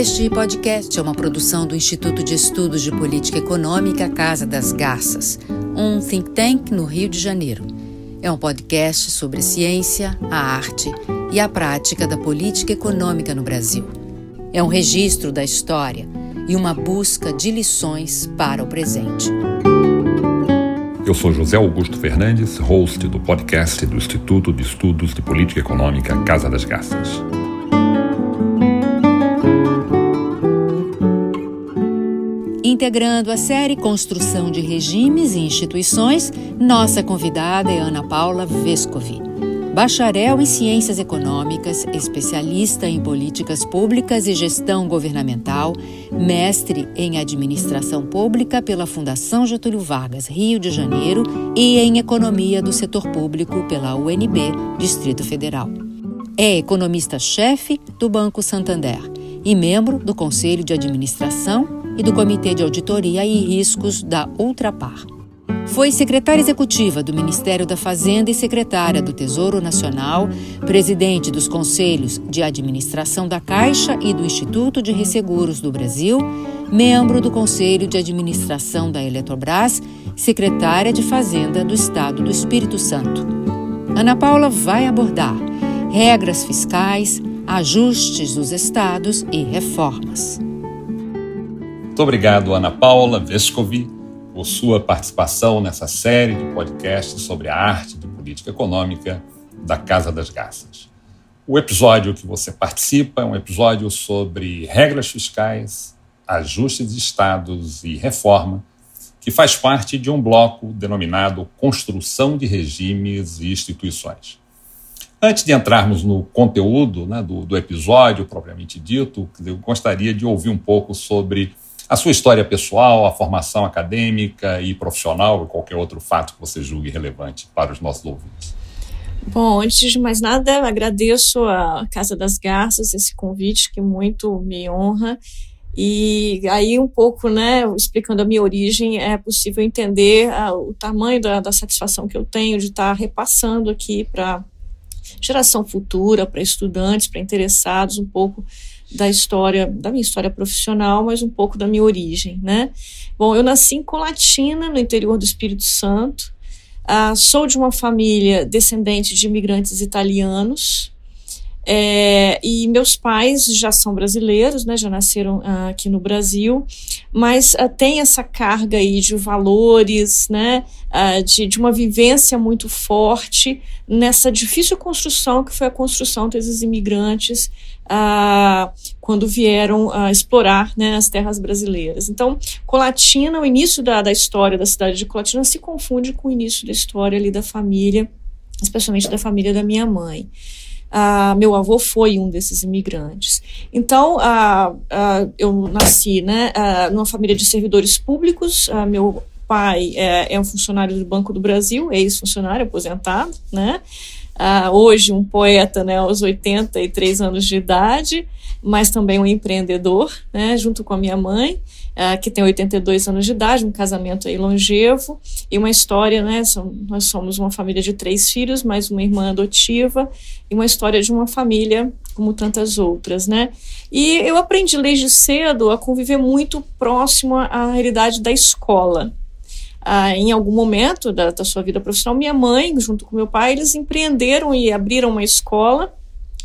Este podcast é uma produção do Instituto de Estudos de Política Econômica Casa das Garças, um think tank no Rio de Janeiro. É um podcast sobre a ciência, a arte e a prática da política econômica no Brasil. É um registro da história e uma busca de lições para o presente. Eu sou José Augusto Fernandes, host do podcast do Instituto de Estudos de Política Econômica Casa das Garças. Integrando a série Construção de Regimes e Instituições, nossa convidada é Ana Paula Vescovi, bacharel em Ciências Econômicas, especialista em Políticas Públicas e Gestão Governamental, mestre em Administração Pública pela Fundação Getúlio Vargas, Rio de Janeiro, e em Economia do Setor Público pela UNB, Distrito Federal. É economista-chefe do Banco Santander e membro do Conselho de Administração e do Comitê de Auditoria e Riscos da Ultrapar. Foi secretária executiva do Ministério da Fazenda e secretária do Tesouro Nacional, presidente dos Conselhos de Administração da Caixa e do Instituto de Resseguros do Brasil, membro do Conselho de Administração da Eletrobras, secretária de Fazenda do Estado do Espírito Santo. Ana Paula vai abordar regras fiscais, ajustes dos estados e reformas. Muito obrigado, Ana Paula Vescovi, por sua participação nessa série de podcasts sobre a arte de política econômica da Casa das Garças. O episódio que você participa é um episódio sobre regras fiscais, ajustes de estados e reforma, que faz parte de um bloco denominado Construção de Regimes e Instituições. Antes de entrarmos no conteúdo, do episódio propriamente dito, eu gostaria de ouvir um pouco sobre a sua história pessoal, a formação acadêmica e profissional e qualquer outro fato que você julgue relevante para os nossos ouvintes. Bom, antes de mais nada, agradeço a Casa das Garças esse convite que muito me honra. E aí um pouco, explicando a minha origem, é possível entender o tamanho da satisfação que eu tenho de estar repassando aqui para geração futura, para estudantes, para interessados, um pouco da minha história profissional, mas um pouco da minha origem, Bom, eu nasci em Colatina, no interior do Espírito Santo. Sou de uma família descendente de imigrantes italianos. E meus pais já são brasileiros, já nasceram aqui no Brasil, mas tem essa carga aí de valores, de uma vivência muito forte nessa difícil construção que foi a construção desses imigrantes quando vieram explorar as terras brasileiras. Então, Colatina, o início da história da cidade de Colatina se confunde com o início da história ali da família, especialmente da família da minha mãe. Meu avô foi um desses imigrantes. Então, eu nasci numa família de servidores públicos. Meu pai é um funcionário do Banco do Brasil, ex-funcionário, aposentado, hoje um poeta aos 83 anos de idade, mas também um empreendedor, junto com a minha mãe, que tem 82 anos de idade, um casamento aí longevo, e uma história, nós somos uma família de 3 filhos, mais uma irmã adotiva, e uma história de uma família como tantas outras, E eu aprendi desde cedo a conviver muito próximo à realidade da escola. Em algum momento da sua vida profissional, minha mãe, junto com meu pai, eles empreenderam e abriram uma escola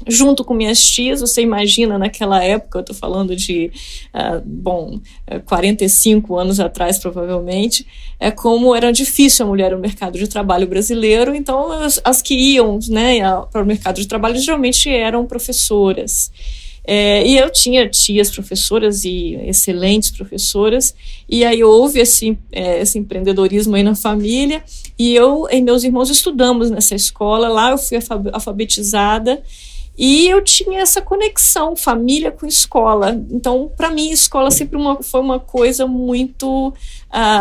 junto com minhas tias. Você imagina, naquela época, eu estou falando de 45 anos atrás, provavelmente, como era difícil a mulher no mercado de trabalho brasileiro. Então, as que iam para o mercado de trabalho geralmente eram professoras. E eu tinha tias professoras e excelentes professoras, e aí houve esse empreendedorismo aí na família, e eu e meus irmãos estudamos nessa escola. Lá eu fui alfabetizada, e eu tinha essa conexão família com escola. Então, para mim, escola sempre foi uma coisa muito,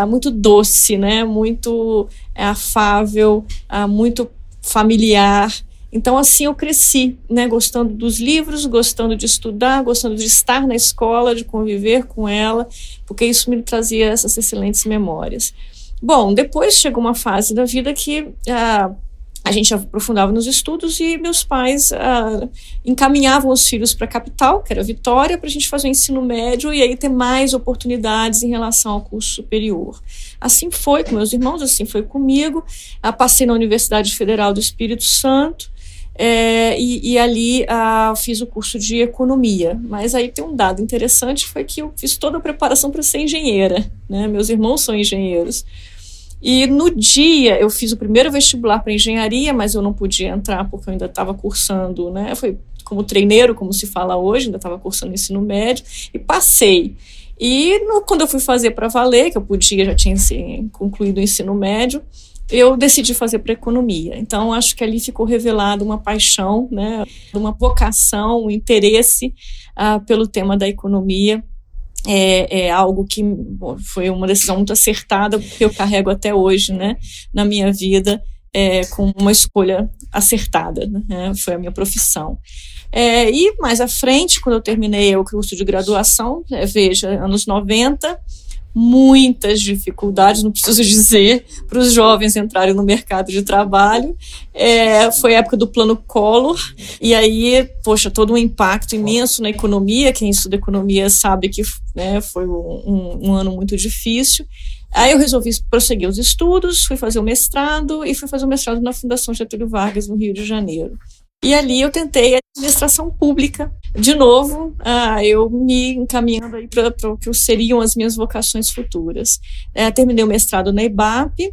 muito doce, muito afável, muito familiar. Então, assim, eu cresci, gostando dos livros, gostando de estudar, gostando de estar na escola, de conviver com ela, porque isso me trazia essas excelentes memórias. Bom, depois chegou uma fase da vida que A gente aprofundava nos estudos e meus pais encaminhavam os filhos para a capital, que era Vitória, para a gente fazer o ensino médio e aí ter mais oportunidades em relação ao curso superior. Assim foi com meus irmãos, assim foi comigo. Passei na Universidade Federal do Espírito Santo e ali fiz o curso de economia. Mas aí tem um dado interessante, foi que eu fiz toda a preparação para ser engenheira, né? Meus irmãos são engenheiros. E no dia, eu fiz o primeiro vestibular para engenharia, mas eu não podia entrar porque eu ainda estava cursando, né? Foi como treineiro, como se fala hoje, ainda estava cursando ensino médio, e passei. E quando eu fui fazer para valer, que eu podia, já tinha concluído o ensino médio, eu decidi fazer para economia. Então, acho que ali ficou revelada uma paixão, né? Uma vocação, um interesse pelo tema da economia. É algo que foi uma decisão muito acertada, que eu carrego até hoje, né, na minha vida, com uma escolha acertada, né, foi a minha profissão. E mais à frente, quando eu terminei o curso de graduação, veja, anos 90, muitas dificuldades, não preciso dizer, para os jovens entrarem no mercado de trabalho. Foi a época do plano Collor, e aí, poxa, todo um impacto imenso na economia. Quem estuda economia sabe que, né, foi um ano muito difícil. Aí eu resolvi prosseguir os estudos, fui fazer o mestrado, e fui fazer o mestrado na Fundação Getúlio Vargas, no Rio de Janeiro. E ali eu tentei a administração pública. De novo, eu me encaminhando aí para o que seriam as minhas vocações futuras. Terminei o mestrado na EBAP,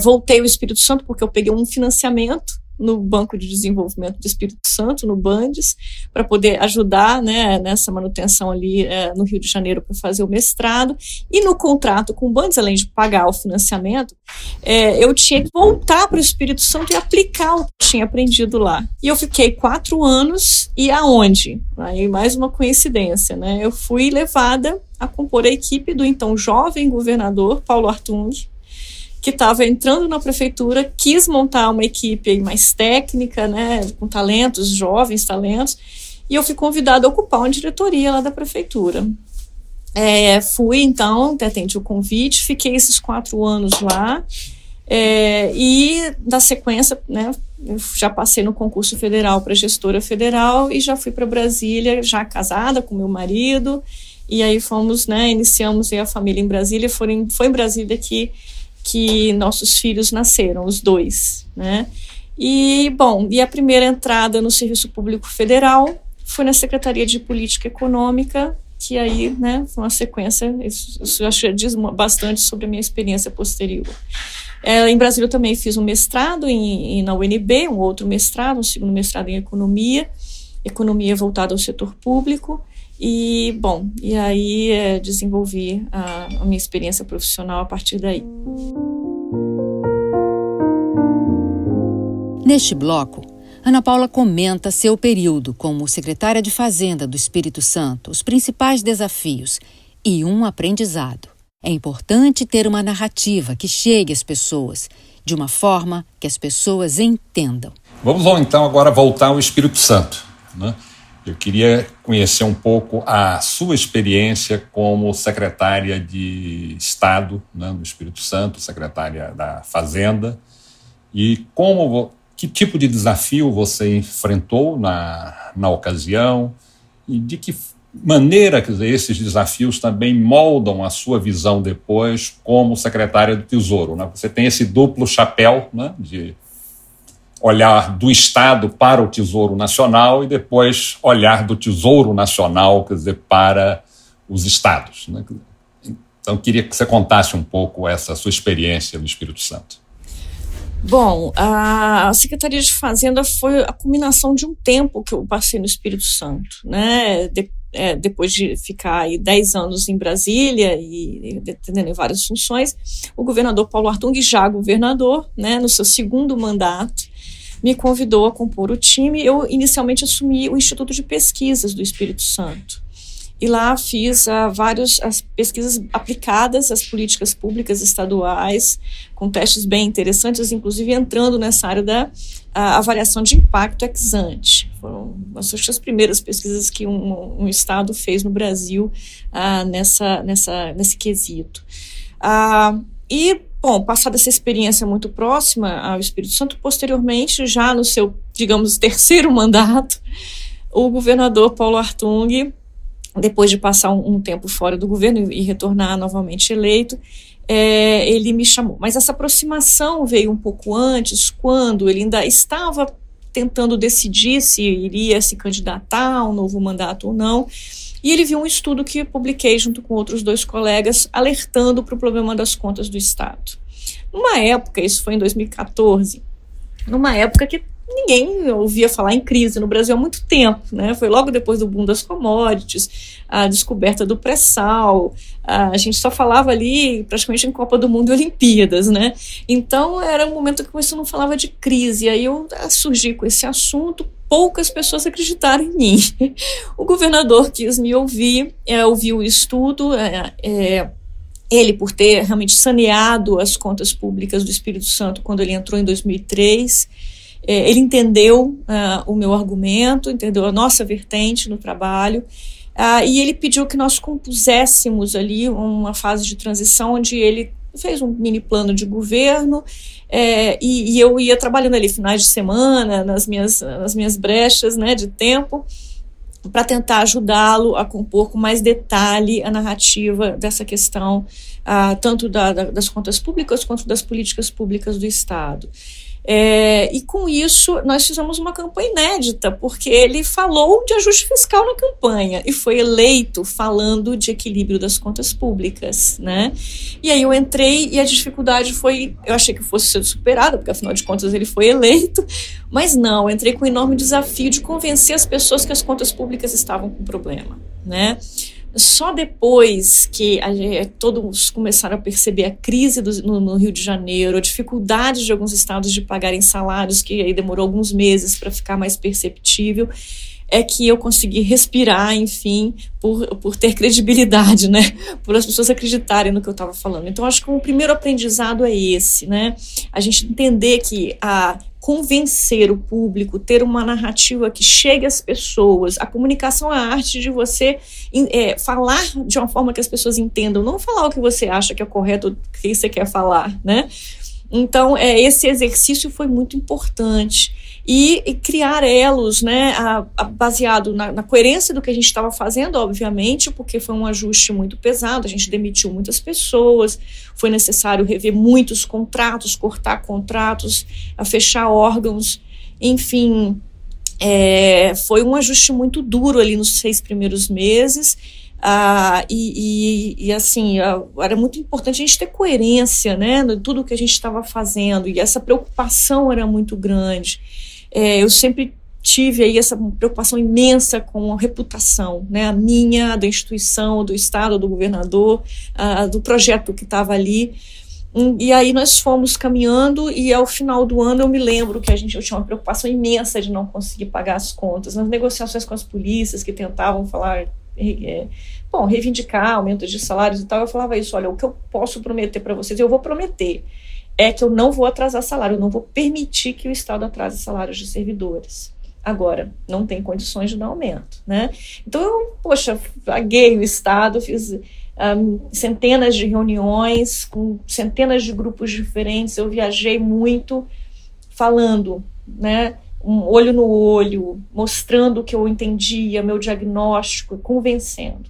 voltei ao Espírito Santo porque eu peguei um financiamento no Banco de Desenvolvimento do Espírito Santo, no Bandes, para poder ajudar, né, nessa manutenção ali no Rio de Janeiro para fazer o mestrado. E no contrato com o Bandes, além de pagar o financiamento, eu tinha que voltar para o Espírito Santo e aplicar o que eu tinha aprendido lá. E eu fiquei 4 anos, e aonde? Aí mais uma coincidência, né? Eu fui levada a compor a equipe do então jovem governador Paulo Hartung, que estava entrando na prefeitura, quis montar uma equipe aí mais técnica, né, com talentos, jovens talentos, e eu fui convidada a ocupar uma diretoria lá da prefeitura. Fui, então, atendi o convite, fiquei esses 4 anos lá, e na sequência, né, eu já passei no concurso federal para gestora federal e já fui para Brasília, já casada com meu marido, e aí fomos, né, iniciamos aí a família em Brasília. Foi em Brasília que nossos filhos nasceram, os 2, né? E, bom, a primeira entrada no Serviço Público Federal foi na Secretaria de Política Econômica, que aí, né, foi uma sequência, isso eu acho que diz bastante sobre a minha experiência posterior. Em Brasília eu também fiz um mestrado na UNB, um segundo mestrado em economia voltada ao setor público. E, bom, e aí desenvolvi a minha experiência profissional a partir daí. Neste bloco, Ana Paula comenta seu período como secretária de Fazenda do Espírito Santo, os principais desafios e um aprendizado. É importante ter uma narrativa que chegue às pessoas, de uma forma que as pessoas entendam. Vamos então agora voltar ao Espírito Santo, né? Eu queria conhecer um pouco a sua experiência como secretária de Estado, né, no Espírito Santo, secretária da Fazenda, e que tipo de desafio você enfrentou na ocasião e de que maneira, quer dizer, esses desafios também moldam a sua visão depois como secretária do Tesouro, né? Você tem esse duplo chapéu, né, de olhar do Estado para o Tesouro Nacional e depois olhar do Tesouro Nacional, quer dizer, para os Estados, né? Então, queria que você contasse um pouco essa sua experiência no Espírito Santo. Bom, a Secretaria de Fazenda foi a culminação de um tempo que eu passei no Espírito Santo, né? Depois de ficar aí 10 anos em Brasília e atendendo várias funções, o governador Paulo Hartung, já governador, né, no seu segundo mandato, me convidou a compor o time. Eu inicialmente assumi o Instituto de Pesquisas do Espírito Santo. E lá fiz várias pesquisas aplicadas às políticas públicas estaduais, com testes bem interessantes, inclusive entrando nessa área da avaliação de impacto ex ante. Foram as primeiras pesquisas que um Estado fez no Brasil nesse quesito. E Bom, passada essa experiência muito próxima ao Espírito Santo, posteriormente, já no seu, digamos, terceiro mandato, o governador Paulo Hartung, depois de passar um tempo fora do governo e retornar novamente eleito, ele me chamou. Mas essa aproximação veio um pouco antes, quando ele ainda estava tentando decidir se iria se candidatar a um novo mandato ou não. E ele viu um estudo que publiquei junto com outros dois colegas, alertando para o problema das contas do Estado. Numa época, isso foi em 2014, numa época que ninguém ouvia falar em crise no Brasil há muito tempo, né? Foi logo depois do boom das commodities, a descoberta do pré-sal, a gente só falava ali praticamente em Copa do Mundo e Olimpíadas, né? Então era um momento que você não falava de crise, aí eu surgi com esse assunto, poucas pessoas acreditaram em mim. O governador quis me ouvir, ouviu o estudo, ele, por ter realmente saneado as contas públicas do Espírito Santo quando ele entrou em 2003, ele entendeu o meu argumento, entendeu a nossa vertente no trabalho, e ele pediu que nós compuséssemos ali uma fase de transição onde ele fez um mini plano de governo, e eu ia trabalhando ali finais de semana, nas minhas brechas, né, de tempo, para tentar ajudá-lo a compor com mais detalhe a narrativa dessa questão, tanto das contas públicas quanto das políticas públicas do Estado. E com isso nós fizemos uma campanha inédita, porque ele falou de ajuste fiscal na campanha e foi eleito falando de equilíbrio das contas públicas, né? E aí eu entrei e a dificuldade foi, eu achei que fosse ser superada, porque afinal de contas ele foi eleito, mas não, eu entrei com o enorme desafio de convencer as pessoas que as contas públicas estavam com problema, né? Só depois que todos começaram a perceber a crise no Rio de Janeiro, a dificuldade de alguns estados de pagarem salários, que aí demorou alguns meses para ficar mais perceptível, é que eu consegui respirar, enfim, por ter credibilidade, né? Por as pessoas acreditarem no que eu estava falando. Então, acho que o primeiro aprendizado é esse, né? A gente entender que convencer o público, ter uma narrativa que chegue às pessoas. A comunicação é a arte de você falar de uma forma que as pessoas entendam, não falar o que você acha que é correto, o que você quer falar, né? Então, esse exercício foi muito importante. E criar elos, né, baseado na coerência do que a gente estava fazendo, obviamente, porque foi um ajuste muito pesado, a gente demitiu muitas pessoas, foi necessário rever muitos contratos, cortar contratos, fechar órgãos, enfim, foi um ajuste muito duro ali nos 6 primeiros meses. Assim, era muito importante a gente ter coerência, né, em tudo que a gente estava fazendo, e essa preocupação era muito grande. Eu sempre tive aí essa preocupação imensa com a reputação, né, a minha, da instituição, do Estado, do governador, do projeto que estava ali. E aí nós fomos caminhando, e ao final do ano eu me lembro que eu tinha uma preocupação imensa de não conseguir pagar as contas, nas negociações com as polícias que tentavam falar, reivindicar aumento de salários e tal, eu falava isso, olha, o que eu posso prometer para vocês, eu vou prometer, é que eu não vou atrasar salário, eu não vou permitir que o Estado atrase salários de servidores. Agora, não tem condições de dar aumento, né? Então, eu vaguei o Estado, fiz centenas de reuniões com centenas de grupos diferentes, eu viajei muito falando, né? Um olho no olho, mostrando o que eu entendia, meu diagnóstico, convencendo.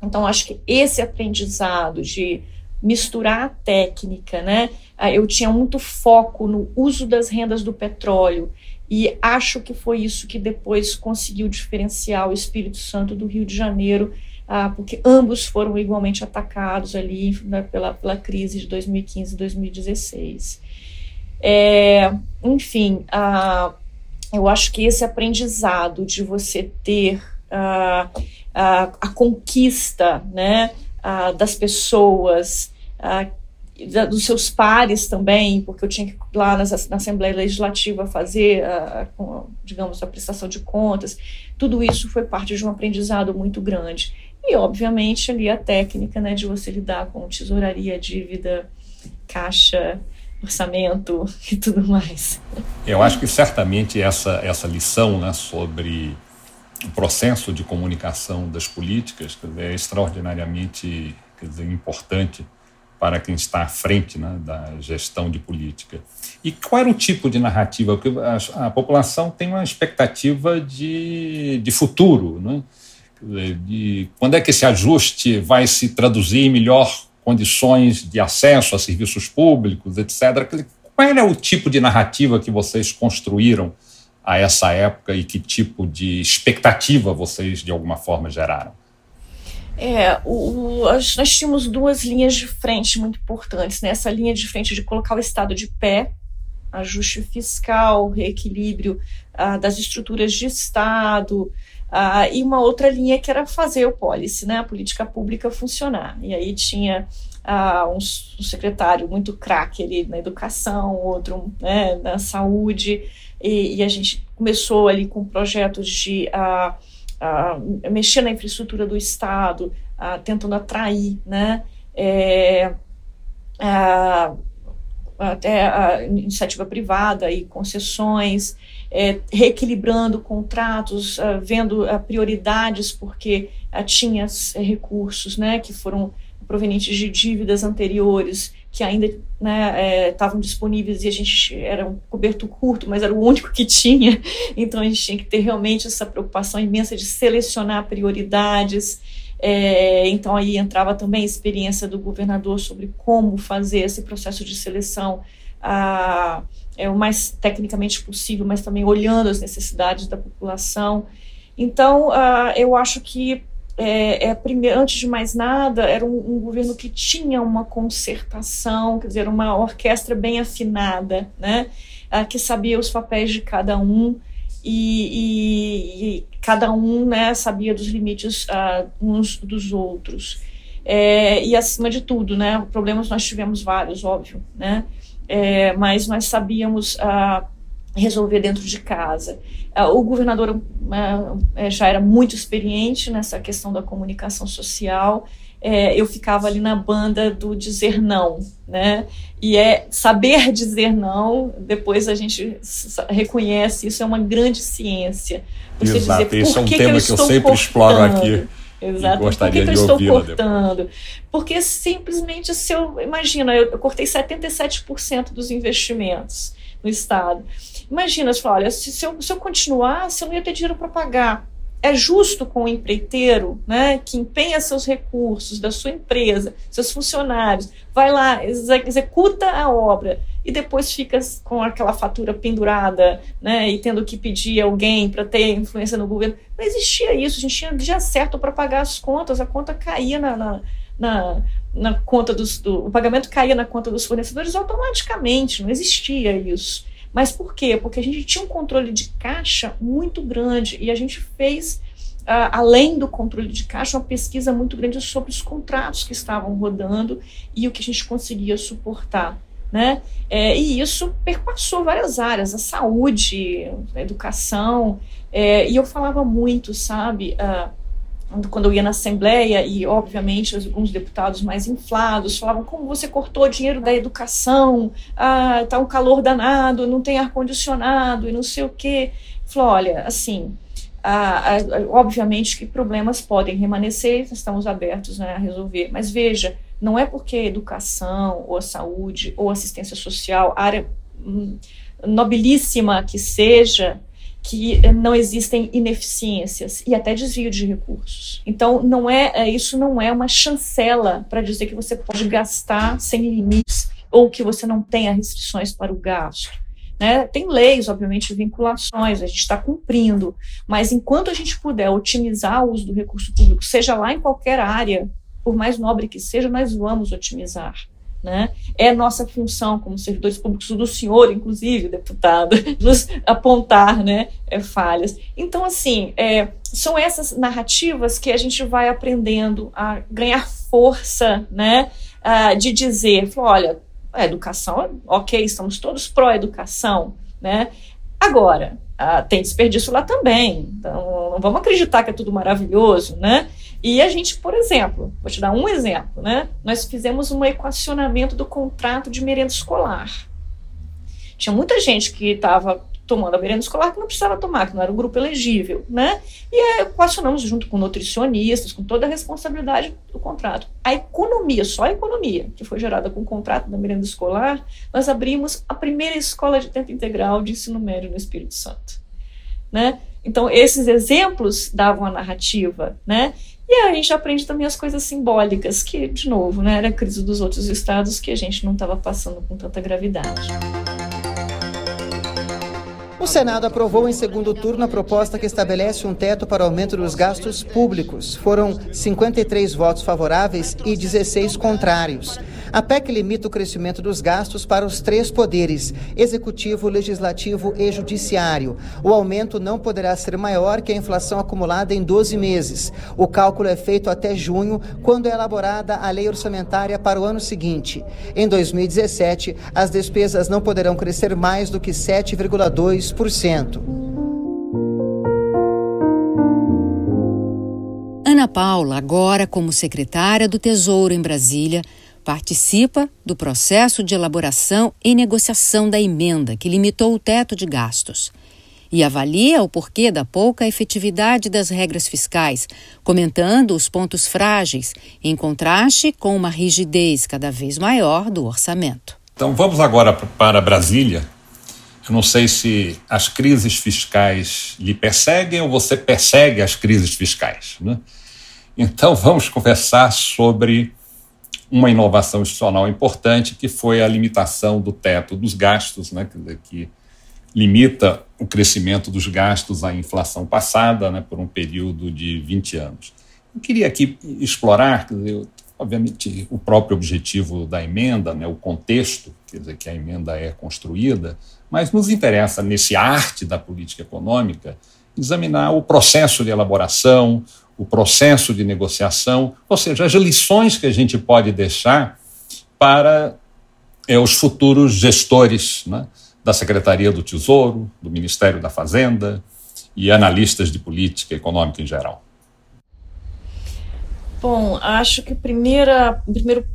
Então, acho que esse aprendizado de misturar a técnica, né? Eu tinha muito foco no uso das rendas do petróleo, e acho que foi isso que depois conseguiu diferenciar o Espírito Santo do Rio de Janeiro, porque ambos foram igualmente atacados ali, né, pela crise de 2015 e 2016. Enfim, eu acho que esse aprendizado de você ter a conquista, né, das pessoas, dos seus pares também, porque eu tinha que ir lá na Assembleia Legislativa fazer, a prestação de contas, tudo isso foi parte de um aprendizado muito grande. E, obviamente, ali a técnica, né, de você lidar com tesouraria, dívida, caixa, orçamento e tudo mais. Eu acho que certamente essa lição, né, sobre o processo de comunicação das políticas, quer dizer, é extraordinariamente, quer dizer, importante para quem está à frente, né, da gestão de política. E qual era o tipo de narrativa? Porque a população tem uma expectativa de futuro, né? De quando é que esse ajuste vai se traduzir em melhor condições de acesso a serviços públicos, etc. Qual era o tipo de narrativa que vocês construíram a essa época e que tipo de expectativa vocês, de alguma forma, geraram? Nós tínhamos duas linhas de frente muito importantes, né? Essa linha de frente de colocar o Estado de pé, ajuste fiscal, reequilíbrio das estruturas de Estado, e uma outra linha que era fazer o policy, né? A política pública funcionar. E aí tinha um secretário muito craque ali na educação, outro, né, na saúde, e a gente começou ali com projetos de mexer na infraestrutura do Estado, tentando atrair, né, até a iniciativa privada e concessões, reequilibrando contratos, vendo prioridades, porque tinha recursos, né, que foram provenientes de dívidas anteriores, que ainda, né, estavam disponíveis, e a gente era um coberto curto, mas era o único que tinha, então a gente tinha que ter realmente essa preocupação imensa de selecionar prioridades, então aí entrava também a experiência do governador sobre como fazer esse processo de seleção o mais tecnicamente possível, mas também olhando as necessidades da população. Então, eu acho que primeiro, antes de mais nada, era um governo que tinha uma concertação, quer dizer, uma orquestra bem afinada, né? Que sabia os papéis de cada um e cada um, né, sabia dos limites uns dos outros. E, acima de tudo, né, problemas nós tivemos vários, óbvio, né? Mas nós sabíamos resolver dentro de casa. O governador já era muito experiente nessa questão da comunicação social. Eu ficava ali na banda do dizer não, né? E saber dizer não, depois a gente reconhece, isso é uma grande ciência. Você Exato, dizer, isso é um tema que eu sempre exploro aqui. Exato. Por que eu estou cortando? Depois. Porque simplesmente, se eu imagina, eu cortei 77% dos investimentos no Estado. Imagina, você fala, olha, se eu continuasse, eu não ia ter dinheiro para pagar. É justo com o empreiteiro, né, que empenha seus recursos, da sua empresa, seus funcionários, vai lá, executa a obra e depois fica com aquela fatura pendurada, né, e tendo que pedir alguém para ter influência no governo. Não existia isso, a gente tinha dia certo para pagar as contas, a conta caía na conta o pagamento caía na conta dos fornecedores automaticamente, não existia isso. Mas por quê? Porque a gente tinha um controle de caixa muito grande e a gente fez, além do controle de caixa, uma pesquisa muito grande sobre os contratos que estavam rodando e o que a gente conseguia suportar, né? E isso perpassou várias áreas, a saúde, a educação, e eu falava muito, sabe, quando eu ia na Assembleia, e obviamente alguns deputados mais inflados falavam, como você cortou o dinheiro da educação, tá um calor danado, não tem ar-condicionado e não sei o quê. Eu falo, olha, assim, obviamente que problemas podem remanescer, estamos abertos, né, a resolver, mas veja, não é porque a educação, ou a saúde, ou assistência social, área nobilíssima que seja, que não existem ineficiências e até desvio de recursos. Então, isso não é uma chancela para dizer que você pode gastar sem limites ou que você não tenha restrições para o gasto, né? Tem leis, obviamente, vinculações, a gente está cumprindo, mas enquanto a gente puder otimizar o uso do recurso público, seja lá em qualquer área, por mais nobre que seja, nós vamos otimizar, né? É nossa função como servidores públicos, do senhor, inclusive, deputado, nos apontar, né, falhas. Então, assim, são essas narrativas que a gente vai aprendendo a ganhar força, né, de dizer, olha, a educação, ok, estamos todos pró-educação, né? Agora, tem desperdício lá também, então não vamos acreditar que é tudo maravilhoso, né? E a gente, por exemplo, vou te dar um exemplo, né? Nós fizemos um equacionamento do contrato de merenda escolar. Tinha muita gente que estava tomando a berena escolar que não precisava tomar, que não era um grupo elegível, né? E aí, equacionamos junto com nutricionistas, com toda a responsabilidade do contrato. A economia, só a economia, que foi gerada com o contrato da merenda escolar, nós abrimos a primeira escola de tempo integral de ensino médio no Espírito Santo, né? Então, esses exemplos davam a narrativa, né? E aí a gente aprende também as coisas simbólicas, que, de novo, né, era a crise dos outros estados que a gente não estava passando com tanta gravidade. O Senado aprovou em segundo turno a proposta que estabelece um teto para o aumento dos gastos públicos. Foram 53 votos favoráveis e 16 contrários. A PEC limita o crescimento dos gastos para os três poderes, executivo, legislativo e judiciário. O aumento não poderá ser maior que a inflação acumulada em 12 meses. O cálculo é feito até junho, quando é elaborada a lei orçamentária para o ano seguinte. Em 2017, as despesas não poderão crescer mais do que 7,2%. Ana Paula, agora como secretária do Tesouro em Brasília, participa do processo de elaboração e negociação da emenda que limitou o teto de gastos e avalia o porquê da pouca efetividade das regras fiscais, comentando os pontos frágeis, em contraste com uma rigidez cada vez maior do orçamento. Então vamos agora para Brasília. Eu não sei se as crises fiscais lhe perseguem ou você persegue as crises fiscais, né? Então, vamos conversar sobre uma inovação institucional importante, que foi a limitação do teto dos gastos, né? Que limita o crescimento dos gastos à inflação passada, né? Por um período de 20 anos. Eu queria aqui explorar, obviamente, o próprio objetivo da emenda, né? O contexto, que a emenda é construída, mas nos interessa, nesse arte da política econômica, examinar o processo de elaboração, o processo de negociação, ou seja, as lições que a gente pode deixar para os futuros gestores, né, da Secretaria do Tesouro, do Ministério da Fazenda e analistas de política econômica em geral. Bom, acho que o primeiro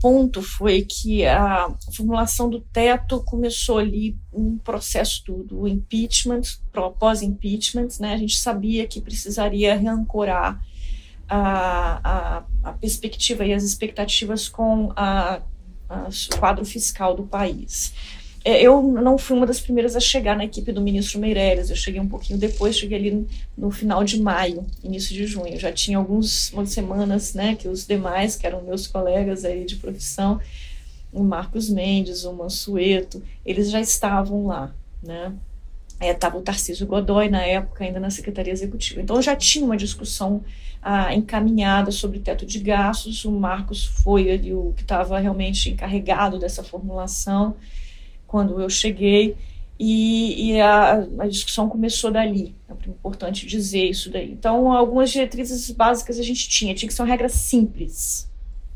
ponto foi que a formulação do teto começou ali um processo do impeachment, pós-impeachment, né? A gente sabia que precisaria reancorar a perspectiva e as expectativas com o quadro fiscal do país. Eu não fui uma das primeiras a chegar na equipe do ministro Meirelles, eu cheguei um pouquinho depois, cheguei ali no final de maio, início de junho, já tinha algumas semanas, né, que os demais, que eram meus colegas aí de profissão, o Marcos Mendes, o Mansueto, eles já estavam lá, né, estava o Tarcísio Godoy na época ainda na Secretaria Executiva, então já tinha uma discussão encaminhada sobre teto de gastos, o Marcos foi ali o que estava realmente encarregado dessa formulação, quando eu cheguei, e a discussão começou dali. É importante dizer isso daí. Então, algumas diretrizes básicas a gente tinha que ser uma regra simples.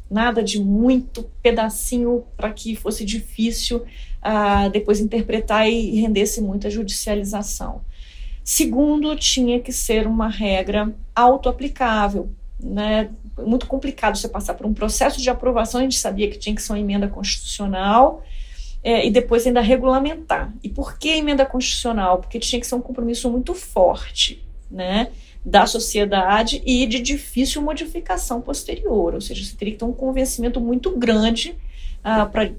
Nada de muito pedacinho para que fosse difícil depois interpretar e rendesse muita judicialização. Segundo, tinha que ser uma regra autoaplicável, né? Muito complicado você passar por um processo de aprovação, a gente sabia que tinha que ser uma emenda constitucional, e depois ainda regulamentar. E por que emenda constitucional? Porque tinha que ser um compromisso muito forte, né, da sociedade e de difícil modificação posterior, ou seja, você teria que ter um convencimento muito grande para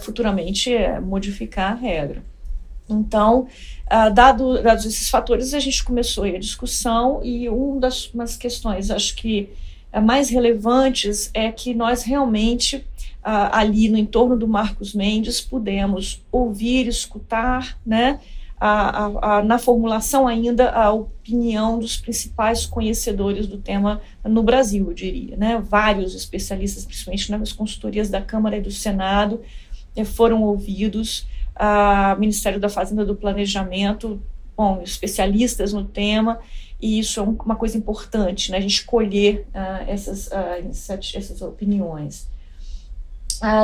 futuramente modificar a regra. Então, dados esses fatores, a gente começou aí a discussão e umas questões, acho que mais relevantes, é que nós realmente ali no entorno do Marcos Mendes pudemos ouvir, escutar, né, na formulação ainda a opinião dos principais conhecedores do tema no Brasil, eu diria, né, vários especialistas, principalmente nas consultorias da Câmara e do Senado, foram ouvidos, Ministério da Fazenda, do Planejamento, bom, especialistas no tema, e isso é uma coisa importante, né, a gente colher essas opiniões.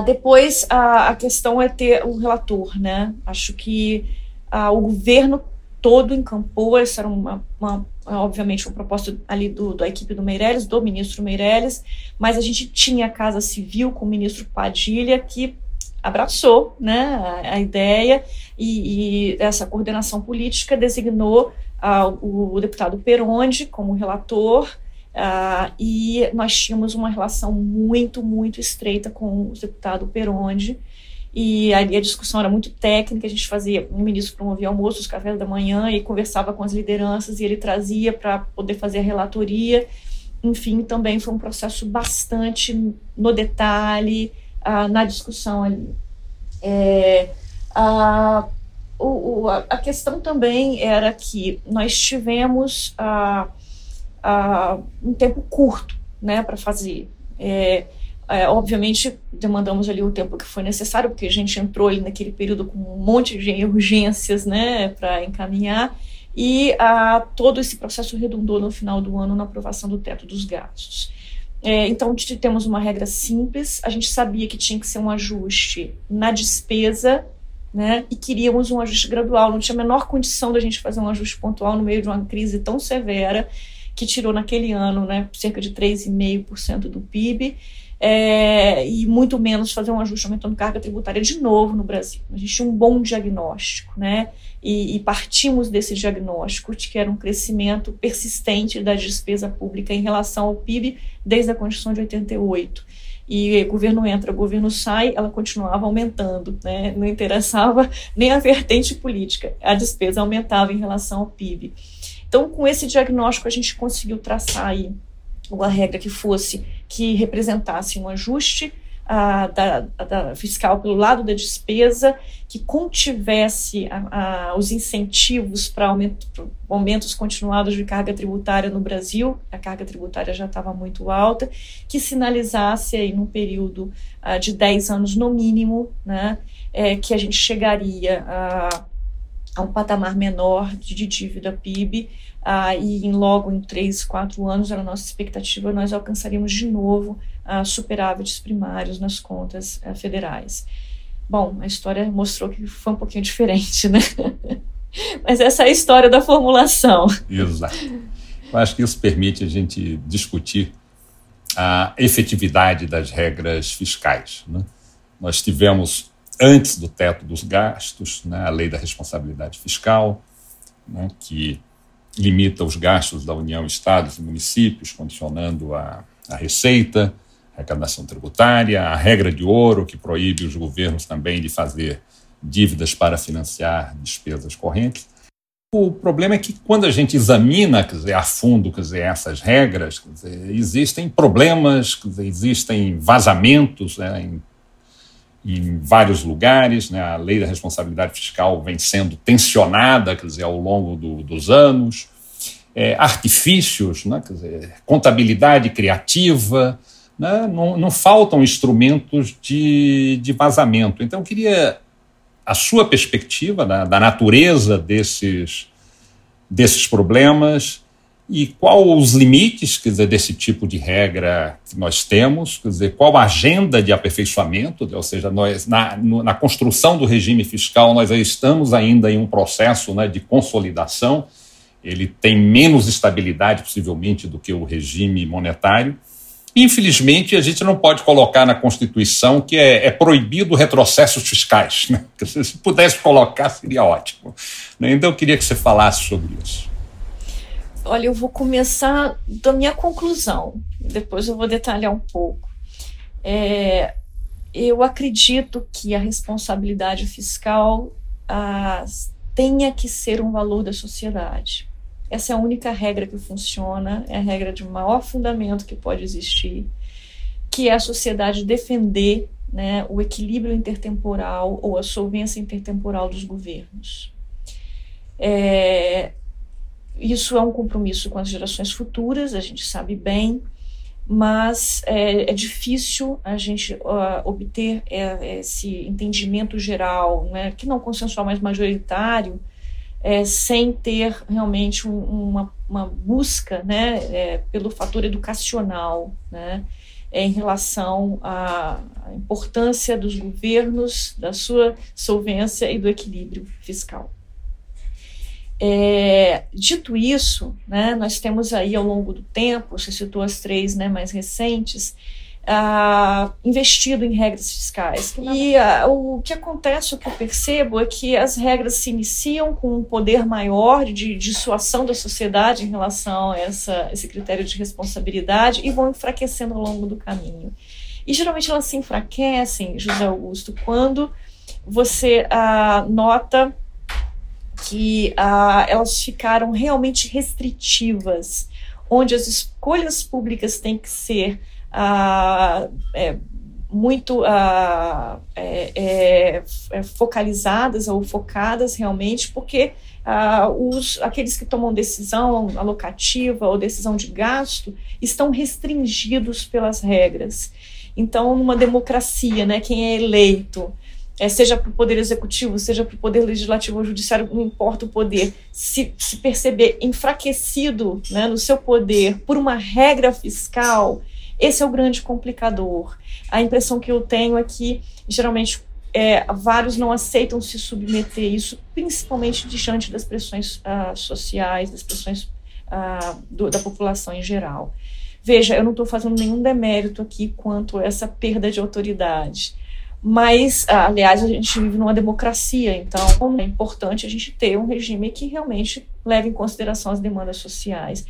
Depois, a questão é ter um relator, né? Acho que o governo todo encampou, essa era obviamente uma proposta ali da equipe do Meirelles, do ministro Meirelles, mas a gente tinha a Casa Civil com o ministro Padilha, que abraçou, né, a ideia, e essa coordenação política designou o deputado Perondi como relator, e nós tínhamos uma relação muito, muito estreita com o deputado Perondi, e ali a discussão era muito técnica, a gente fazia, o ministro promovia almoço, os cafés da manhã, e conversava com as lideranças, e ele trazia para poder fazer a relatoria, enfim, também foi um processo bastante no detalhe, na discussão ali. A questão também era que nós tivemos um tempo curto, né, para fazer. Obviamente, demandamos ali o tempo que foi necessário, porque a gente entrou ali naquele período com um monte de urgências, né, para encaminhar, e todo esse processo redundou no final do ano na aprovação do teto dos gastos. Então, temos uma regra simples, a gente sabia que tinha que ser um ajuste na despesa, né, e queríamos um ajuste gradual, não tinha a menor condição da gente fazer um ajuste pontual no meio de uma crise tão severa, que tirou naquele ano, né, cerca de 3,5% do PIB, e muito menos fazer um ajuste aumentando carga tributária de novo no Brasil. A gente tinha um bom diagnóstico, né? E partimos desse diagnóstico de que era um crescimento persistente da despesa pública em relação ao PIB desde a Constituição de 88. E governo entra, governo sai, ela continuava aumentando, né? Não interessava nem a vertente política, a despesa aumentava em relação ao PIB. Então, com esse diagnóstico, a gente conseguiu traçar aí uma regra que fosse, que representasse um ajuste da fiscal pelo lado da despesa, que contivesse os incentivos para aumentos continuados de carga tributária no Brasil, a carga tributária já estava muito alta, que sinalizasse aí num período de 10 anos no mínimo, né, que a gente chegaria a um patamar menor de dívida PIB, e logo em 3-4 anos, era a nossa expectativa, nós alcançaríamos de novo superávites primários nas contas federais. Bom, a história mostrou que foi um pouquinho diferente, né? Mas essa é a história da formulação. Exato. Eu acho que isso permite a gente discutir a efetividade das regras fiscais, né? Nós tivemos, antes do teto dos gastos, né, a lei da responsabilidade fiscal, né, que limita os gastos da União, estados e municípios, condicionando a receita, a arrecadação tributária, a regra de ouro, que proíbe os governos também de fazer dívidas para financiar despesas correntes. O problema é que, quando a gente examina, quer dizer, a fundo, quer dizer, essas regras, quer dizer, existem problemas, quer dizer, existem vazamentos, né, em vários lugares, né? A lei da responsabilidade fiscal vem sendo tensionada, quer dizer, ao longo dos anos, artifícios, né? Quer dizer, contabilidade criativa, né? Não faltam instrumentos de vazamento. Então, eu queria a sua perspectiva da natureza desses problemas e qual os limites, quer dizer, desse tipo de regra que nós temos, quer dizer, qual a agenda de aperfeiçoamento, ou seja, nós, na construção do regime fiscal, nós estamos ainda em um processo, né, de consolidação, ele tem menos estabilidade, possivelmente, do que o regime monetário. Infelizmente, a gente não pode colocar na Constituição que é proibido recessos fiscais, né? Se pudesse colocar, seria ótimo, né? Então, eu queria que você falasse sobre isso. Olha, eu vou começar da minha conclusão, depois eu vou detalhar um pouco. Eu acredito que a responsabilidade fiscal tenha que ser um valor da sociedade. Essa é a única regra que funciona, é a regra de maior fundamento que pode existir, que é a sociedade defender, né, o equilíbrio intertemporal ou a solvência intertemporal dos governos. Isso é um compromisso com as gerações futuras, a gente sabe bem, mas é difícil a gente obter esse entendimento geral, né, que não consensual, mas majoritário, sem ter realmente uma busca, né, pelo fator educacional, né, em relação à importância dos governos, da sua solvência e do equilíbrio fiscal. Dito isso, né, nós temos aí ao longo do tempo, você citou as três, né, mais recentes, investido em regras fiscais. E o que acontece, o que eu percebo, é que as regras se iniciam com um poder maior de dissuasão da sociedade em relação a esse critério de responsabilidade e vão enfraquecendo ao longo do caminho. E geralmente elas se enfraquecem, José Augusto, quando você nota que elas ficaram realmente restritivas, onde as escolhas públicas têm que ser focalizadas ou focadas realmente, porque aqueles que tomam decisão alocativa ou decisão de gasto estão restringidos pelas regras. Então, numa democracia, né, quem é eleito, seja para o poder executivo, seja para o poder legislativo ou judiciário, não importa o poder, se perceber enfraquecido, né, no seu poder por uma regra fiscal, esse é o grande complicador. A impressão que eu tenho é que, geralmente, vários não aceitam se submeter a isso, principalmente diante das pressões sociais, das pressões da população em geral. Veja, eu não estou fazendo nenhum demérito aqui quanto a essa perda de autoridade. Mas, aliás, a gente vive numa democracia, então é importante a gente ter um regime que realmente leve em consideração as demandas sociais.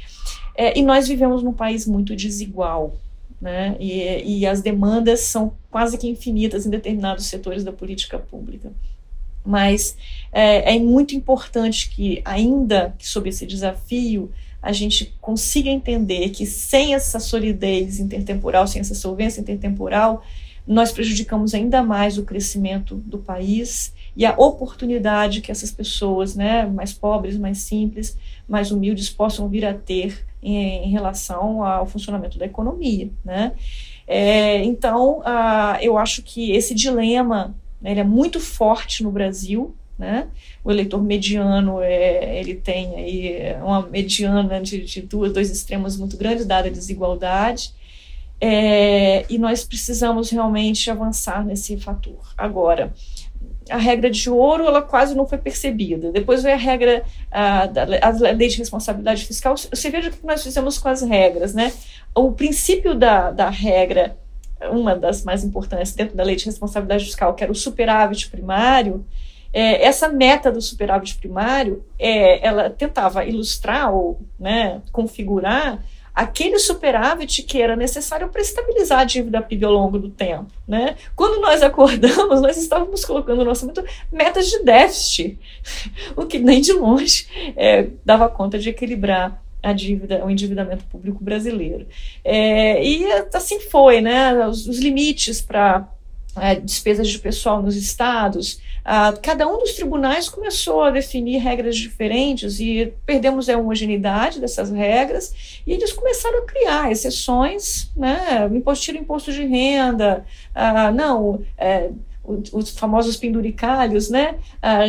E nós vivemos num país muito desigual, né? E as demandas são quase que infinitas em determinados setores da política pública. Mas é muito importante que, ainda que sob esse desafio, a gente consiga entender que sem essa solidez intertemporal, sem essa solvência intertemporal, nós prejudicamos ainda mais o crescimento do país e a oportunidade que essas pessoas, né, mais pobres, mais simples, mais humildes, possam vir a ter em relação ao funcionamento da economia, né? Então, eu acho que esse dilema, né, ele é muito forte no Brasil, né? O eleitor mediano, ele tem aí uma mediana de dois extremos muito grandes, dada a desigualdade. E nós precisamos realmente avançar nesse fator. Agora, a regra de ouro, ela quase não foi percebida. Depois veio a regra, a lei de responsabilidade fiscal. Você veja o que nós fizemos com as regras, né? O princípio da regra, uma das mais importantes dentro da lei de responsabilidade fiscal, que era o superávit primário, essa meta do superávit primário, ela tentava ilustrar ou, né, configurar aquele superávit que era necessário para estabilizar a dívida PIB ao longo do tempo, né? Quando nós acordamos, nós estávamos colocando no nosso orçamento metas de déficit, o que nem de longe dava conta de equilibrar a dívida, o endividamento público brasileiro. E assim foi, né? Os limites para despesas de pessoal nos estados, cada um dos tribunais começou a definir regras diferentes e perdemos a homogeneidade dessas regras e eles começaram a criar exceções, né? Tirar imposto de renda, os famosos penduricalhos, né?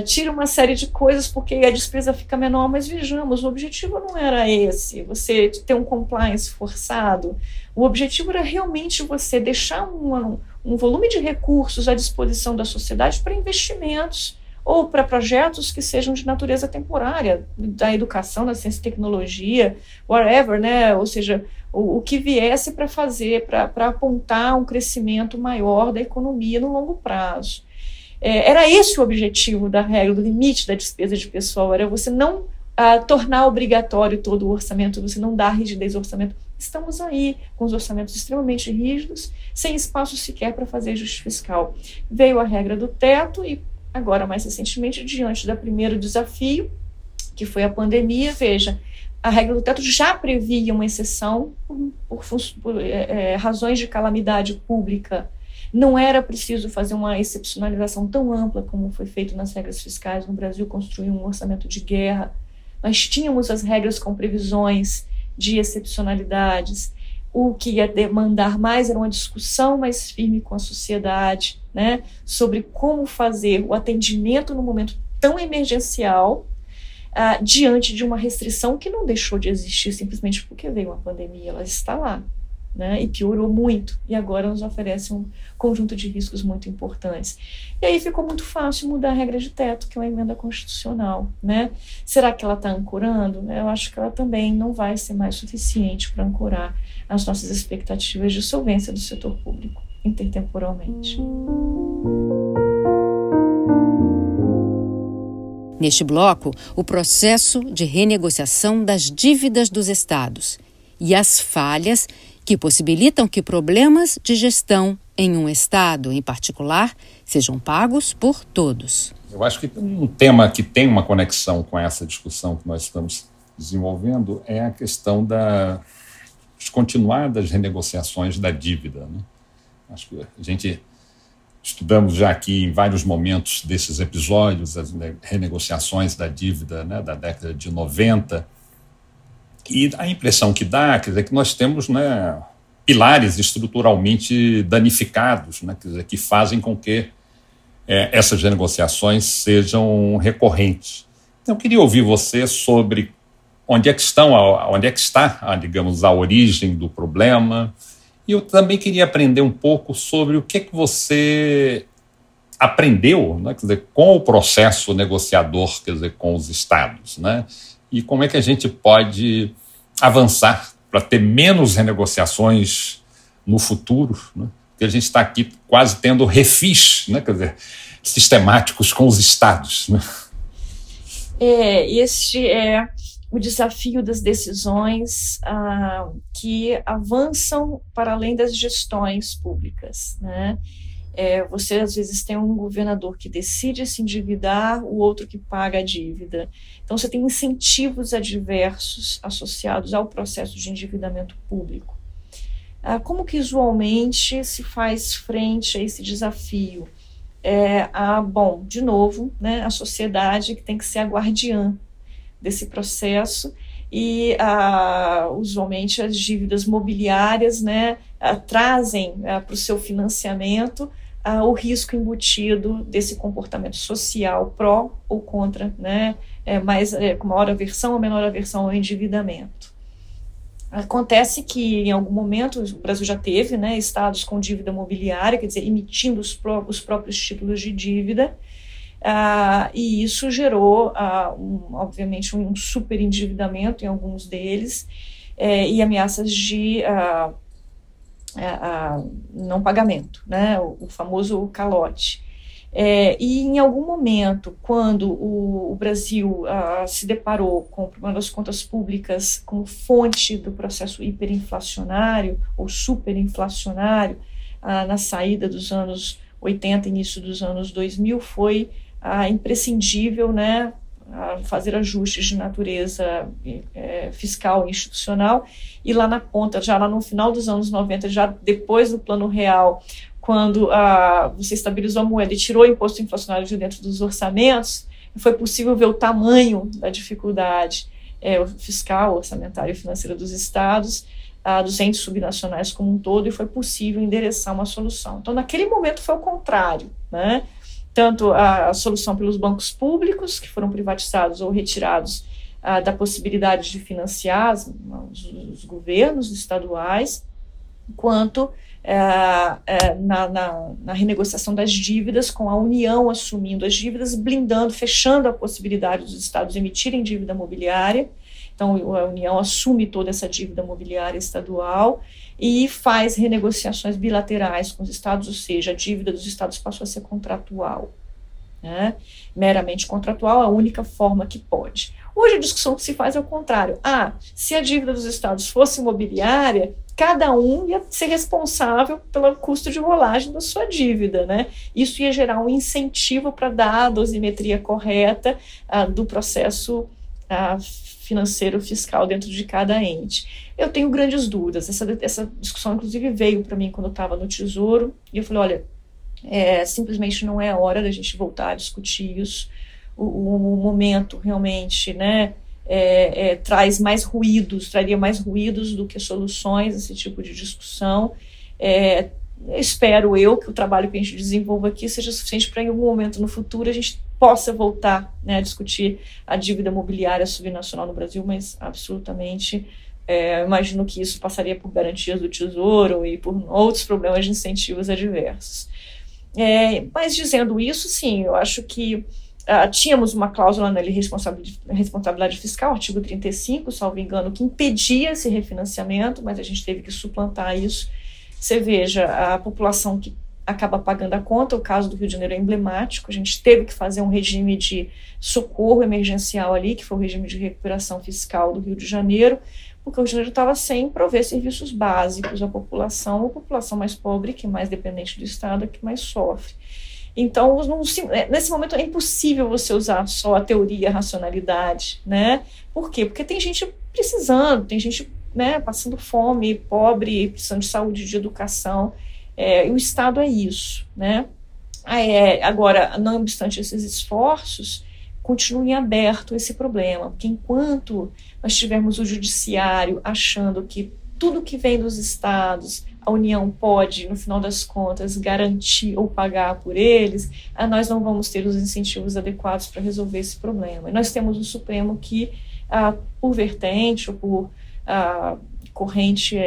Tira uma série de coisas porque a despesa fica menor, mas vejamos, o objetivo não era esse, você ter um compliance forçado, o objetivo era realmente você deixar um volume de recursos à disposição da sociedade para investimentos ou para projetos que sejam de natureza temporária, da educação, da ciência e tecnologia, whatever, né? Ou seja, o que viesse para fazer, para apontar um crescimento maior da economia no longo prazo. Era esse o objetivo da regra, do limite da despesa de pessoal, era você não tornar obrigatório todo o orçamento, você não dar rigidez ao orçamento. Estamos aí com os orçamentos extremamente rígidos, sem espaço sequer para fazer ajuste fiscal. Veio a regra do teto e agora, mais recentemente, diante do primeiro desafio, que foi a pandemia, veja, a regra do teto já previa uma exceção por razões de calamidade pública. Não era preciso fazer uma excepcionalização tão ampla como foi feito nas regras fiscais no Brasil, construir um orçamento de guerra. Nós tínhamos as regras com previsões de excepcionalidades. O que ia demandar mais era uma discussão mais firme com a sociedade, né, sobre como fazer o atendimento no momento tão emergencial, diante de uma restrição que não deixou de existir simplesmente porque veio uma pandemia, ela está lá. né? E piorou muito, e agora nos oferece um conjunto de riscos muito importantes. E aí ficou muito fácil mudar a regra de teto, que é uma emenda constitucional, né? Será que ela está ancorando? Eu acho que ela também não vai ser mais suficiente para ancorar as nossas expectativas de solvência do setor público, intertemporalmente. Neste bloco, o processo de renegociação das dívidas dos estados e as falhas que possibilitam que problemas de gestão em um estado em particular sejam pagos por todos. Eu acho que um tema que tem uma conexão com essa discussão que nós estamos desenvolvendo é a questão das continuadas renegociações da dívida, né? Acho que a gente estudamos já aqui em vários momentos desses episódios as renegociações da dívida, né, da década de 90, e a impressão que dá, quer dizer, que nós temos, né, pilares estruturalmente danificados, né, quer dizer, que fazem com que essas renegociações sejam recorrentes. Então, eu queria ouvir você sobre onde é que está, digamos, a origem do problema. E eu também queria aprender um pouco sobre o que é que você aprendeu, né, quer dizer, com o processo negociador, quer dizer, com os estados, né? E como é que a gente pode avançar para ter menos renegociações no futuro, né? Porque a gente está aqui quase tendo refis, né, quer dizer, sistemáticos com os estados, né? Este é o desafio das decisões que avançam para além das gestões públicas, né? Você, às vezes, tem um governador que decide se endividar, o outro que paga a dívida. Então, você tem incentivos adversos associados ao processo de endividamento público. Como que, usualmente, se faz frente a esse desafio? De novo, né, a sociedade que tem que ser a guardiã desse processo e, usualmente, as dívidas mobiliárias, né, trazem para o seu financiamento o risco embutido desse comportamento social pró ou contra, né, com maior aversão ou menor aversão ao endividamento. Acontece que, em algum momento, o Brasil já teve, né, estados com dívida mobiliária, quer dizer, emitindo os próprios títulos de dívida, e isso gerou, obviamente, um superendividamento em alguns deles, e ameaças de não pagamento, né, o famoso calote. E em algum momento, quando o Brasil se deparou com o problema das contas públicas como fonte do processo hiperinflacionário ou superinflacionário, na saída dos anos 80, início dos anos 2000, foi imprescindível, né, fazer ajustes de natureza fiscal e institucional, e lá na ponta, já lá no final dos anos 90, já depois do Plano Real, quando você estabilizou a moeda e tirou o imposto inflacionário de dentro dos orçamentos, foi possível ver o tamanho da dificuldade fiscal, orçamentária e financeira dos estados, dos entes subnacionais como um todo, e foi possível endereçar uma solução. Então, naquele momento foi o contrário, né? Tanto a solução pelos bancos públicos, que foram privatizados ou retirados da possibilidade de financiar os governos estaduais, quanto na renegociação das dívidas, com a União assumindo as dívidas, blindando, fechando a possibilidade dos estados emitirem dívida mobiliária. Então, a União assume toda essa dívida mobiliária estadual e faz renegociações bilaterais com os estados, ou seja, a dívida dos estados passou a ser contratual, né? Meramente contratual, a única forma que pode. Hoje a discussão que se faz é o contrário. Se a dívida dos estados fosse imobiliária, cada um ia ser responsável pelo custo de rolagem da sua dívida, né? Isso ia gerar um incentivo para dar a dosimetria correta do processo financeiro fiscal dentro de cada ente. Eu tenho grandes dúvidas. Essa discussão, inclusive, veio para mim quando eu estava no Tesouro, e eu falei, olha, simplesmente não é a hora da gente voltar a discutir isso. O momento realmente, né, traria mais ruídos do que soluções, esse tipo de discussão. Espero eu que o trabalho que a gente desenvolva aqui seja suficiente para, em algum momento no futuro, a gente possa voltar, né, a discutir a dívida mobiliária subnacional no Brasil, mas absolutamente Imagino que isso passaria por garantias do Tesouro e por outros problemas de incentivos adversos. Mas dizendo isso, sim, eu acho que tínhamos uma cláusula na lei de responsabilidade fiscal, artigo 35, salvo engano, que impedia esse refinanciamento, mas a gente teve que suplantar isso. Você veja, a população que acaba pagando a conta, o caso do Rio de Janeiro é emblemático, a gente teve que fazer um regime de socorro emergencial ali, que foi o regime de recuperação fiscal do Rio de Janeiro, porque o Rio de Janeiro estava sem prover serviços básicos à população, a população mais pobre, que é mais dependente do Estado, é que mais sofre. Então, nesse momento é impossível você usar só a teoria, a racionalidade, né? Por quê? Porque tem gente precisando, tem gente, né, passando fome, pobre, precisando de saúde, de educação, e o Estado é isso, né? Agora, não obstante esses esforços, continue aberto esse problema, porque enquanto nós tivermos o judiciário achando que tudo que vem dos estados, a União pode, no final das contas, garantir ou pagar por eles, nós não vamos ter os incentivos adequados para resolver esse problema. E nós temos um Supremo que, por vertente ou por corrente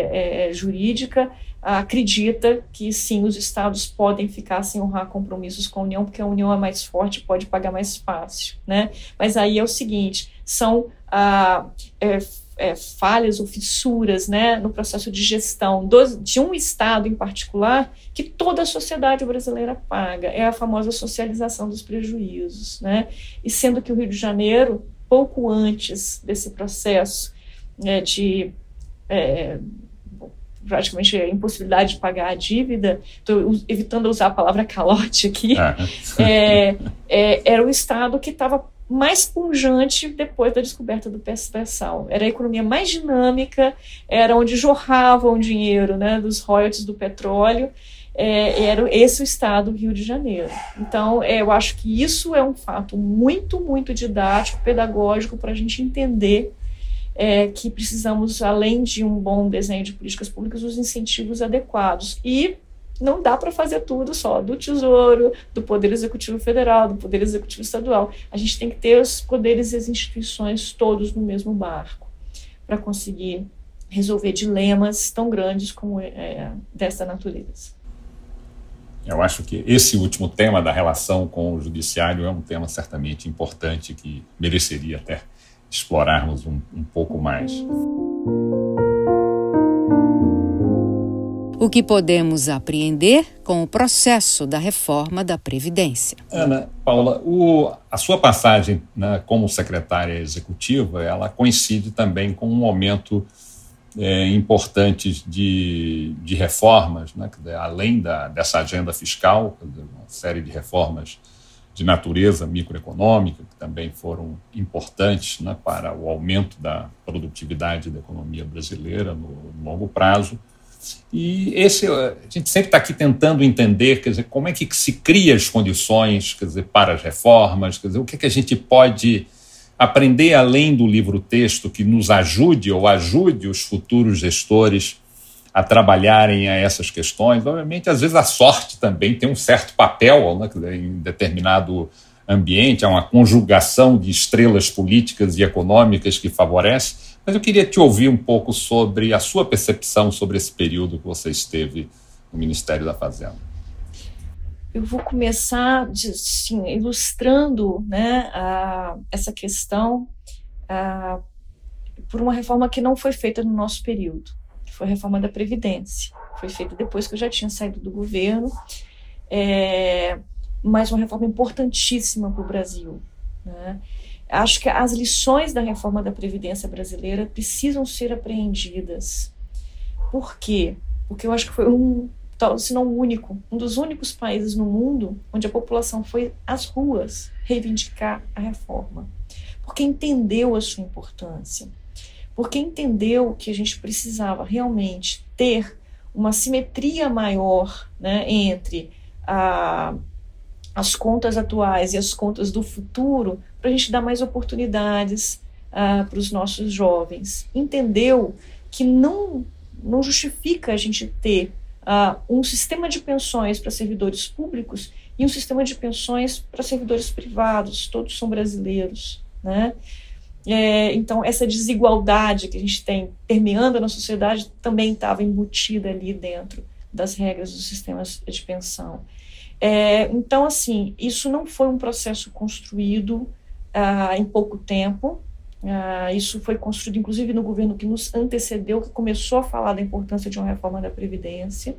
jurídica, acredita que sim, os estados podem ficar sem honrar compromissos com a União, porque a União é mais forte e pode pagar mais fácil, né? Mas aí é o seguinte, são falhas ou fissuras, né, no processo de gestão de um estado em particular que toda a sociedade brasileira paga, é a famosa socialização dos prejuízos, né? E sendo que o Rio de Janeiro, pouco antes desse processo praticamente a impossibilidade de pagar a dívida, estou evitando usar a palavra calote aqui, era o Estado que estava mais pungente depois da descoberta do pré-sal. Era a economia mais dinâmica, era onde jorrava o dinheiro, né, dos royalties do petróleo, era esse o Estado do Rio de Janeiro. Então, eu acho que isso é um fato muito, muito didático, pedagógico, para a gente entender que precisamos, além de um bom desenho de políticas públicas, os incentivos adequados. E não dá para fazer tudo só do Tesouro, do Poder Executivo Federal, do Poder Executivo Estadual. A gente tem que ter os poderes e as instituições todos no mesmo barco para conseguir resolver dilemas tão grandes como dessa natureza. Eu acho que esse último tema da relação com o judiciário é um tema certamente importante que mereceria até explorarmos um pouco mais. O que podemos apreender com o processo da reforma da Previdência? Ana Paula, a sua passagem, né, como secretária executiva, ela coincide também com um momento importante de reformas, né, além dessa agenda fiscal, uma série de reformas de natureza microeconômica, que também foram importantes, né, para o aumento da produtividade da economia brasileira no longo prazo. E a gente sempre está aqui tentando entender, quer dizer, como é que se cria as condições, quer dizer, para as reformas, quer dizer, o que é que a gente pode aprender além do livro-texto que nos ajude ou ajude os futuros gestores a trabalharem a essas questões. Obviamente, às vezes, a sorte também tem um certo papel, né, em determinado ambiente, há uma conjugação de estrelas políticas e econômicas que favorece, mas eu queria te ouvir um pouco sobre a sua percepção sobre esse período que você esteve no Ministério da Fazenda. Eu vou começar ilustrando, né, essa questão por uma reforma que não foi feita no nosso período. Foi a reforma da Previdência, foi feita depois que eu já tinha saído do governo, mas uma reforma importantíssima para o Brasil, né? Acho que as lições da reforma da Previdência brasileira precisam ser apreendidas. Por quê? Porque eu acho que foi se não o único, um dos únicos países no mundo onde a população foi às ruas reivindicar a reforma, porque entendeu a sua importância. Porque entendeu que a gente precisava realmente ter uma simetria maior, né, entre as contas atuais e as contas do futuro, para a gente dar mais oportunidades para os nossos jovens. Entendeu que não justifica a gente ter um sistema de pensões para servidores públicos e um sistema de pensões para servidores privados, todos são brasileiros, né? Então, essa desigualdade que a gente tem permeando na sociedade também estava embutida ali dentro das regras dos sistemas de pensão. Então, assim, isso não foi um processo construído em pouco tempo. Isso foi construído, inclusive, no governo que nos antecedeu, que começou a falar da importância de uma reforma da Previdência.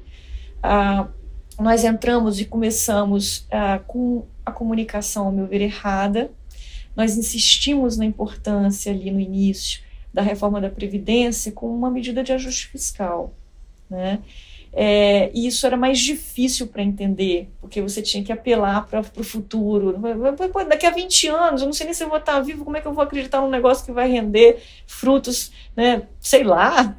Nós entramos e começamos com a comunicação, ao meu ver, errada. Nós insistimos na importância ali no início da reforma da Previdência com uma medida de ajuste fiscal, né? E isso era mais difícil para entender, porque você tinha que apelar para o futuro. Daqui a 20 anos, eu não sei nem se eu vou estar vivo, como é que eu vou acreditar num negócio que vai render frutos, né? Sei lá.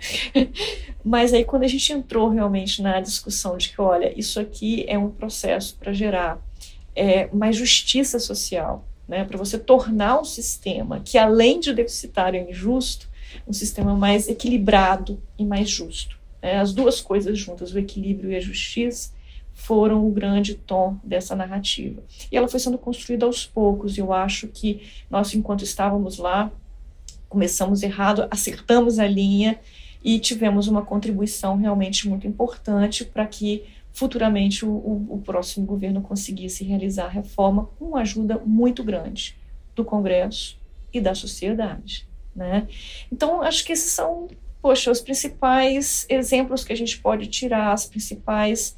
Mas aí quando a gente entrou realmente na discussão de que, olha, isso aqui é um processo para gerar mais justiça social, né? Para você tornar um sistema que, além de deficitário e injusto, um sistema mais equilibrado e mais justo. As duas coisas juntas, o equilíbrio e a justiça, foram o grande tom dessa narrativa. E ela foi sendo construída aos poucos, e eu acho que nós, enquanto estávamos lá, começamos errado, acertamos a linha e tivemos uma contribuição realmente muito importante para que futuramente o próximo governo conseguisse realizar a reforma com uma ajuda muito grande do Congresso e da sociedade, né? Então, acho que esses são... os principais exemplos que a gente pode tirar, as principais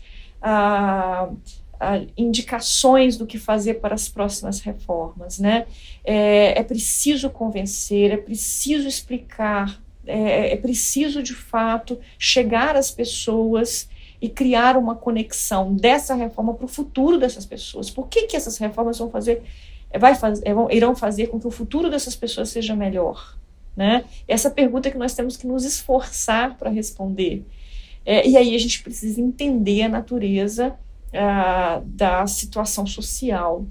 indicações do que fazer para as próximas reformas, né? É preciso convencer, é preciso explicar, é preciso, de fato, chegar às pessoas e criar uma conexão dessa reforma para o futuro dessas pessoas. Por que essas reformas vão fazer, irão fazer com que o futuro dessas pessoas seja melhor? Né? Essa pergunta que nós temos que nos esforçar para responder. E aí a gente precisa entender a natureza da situação social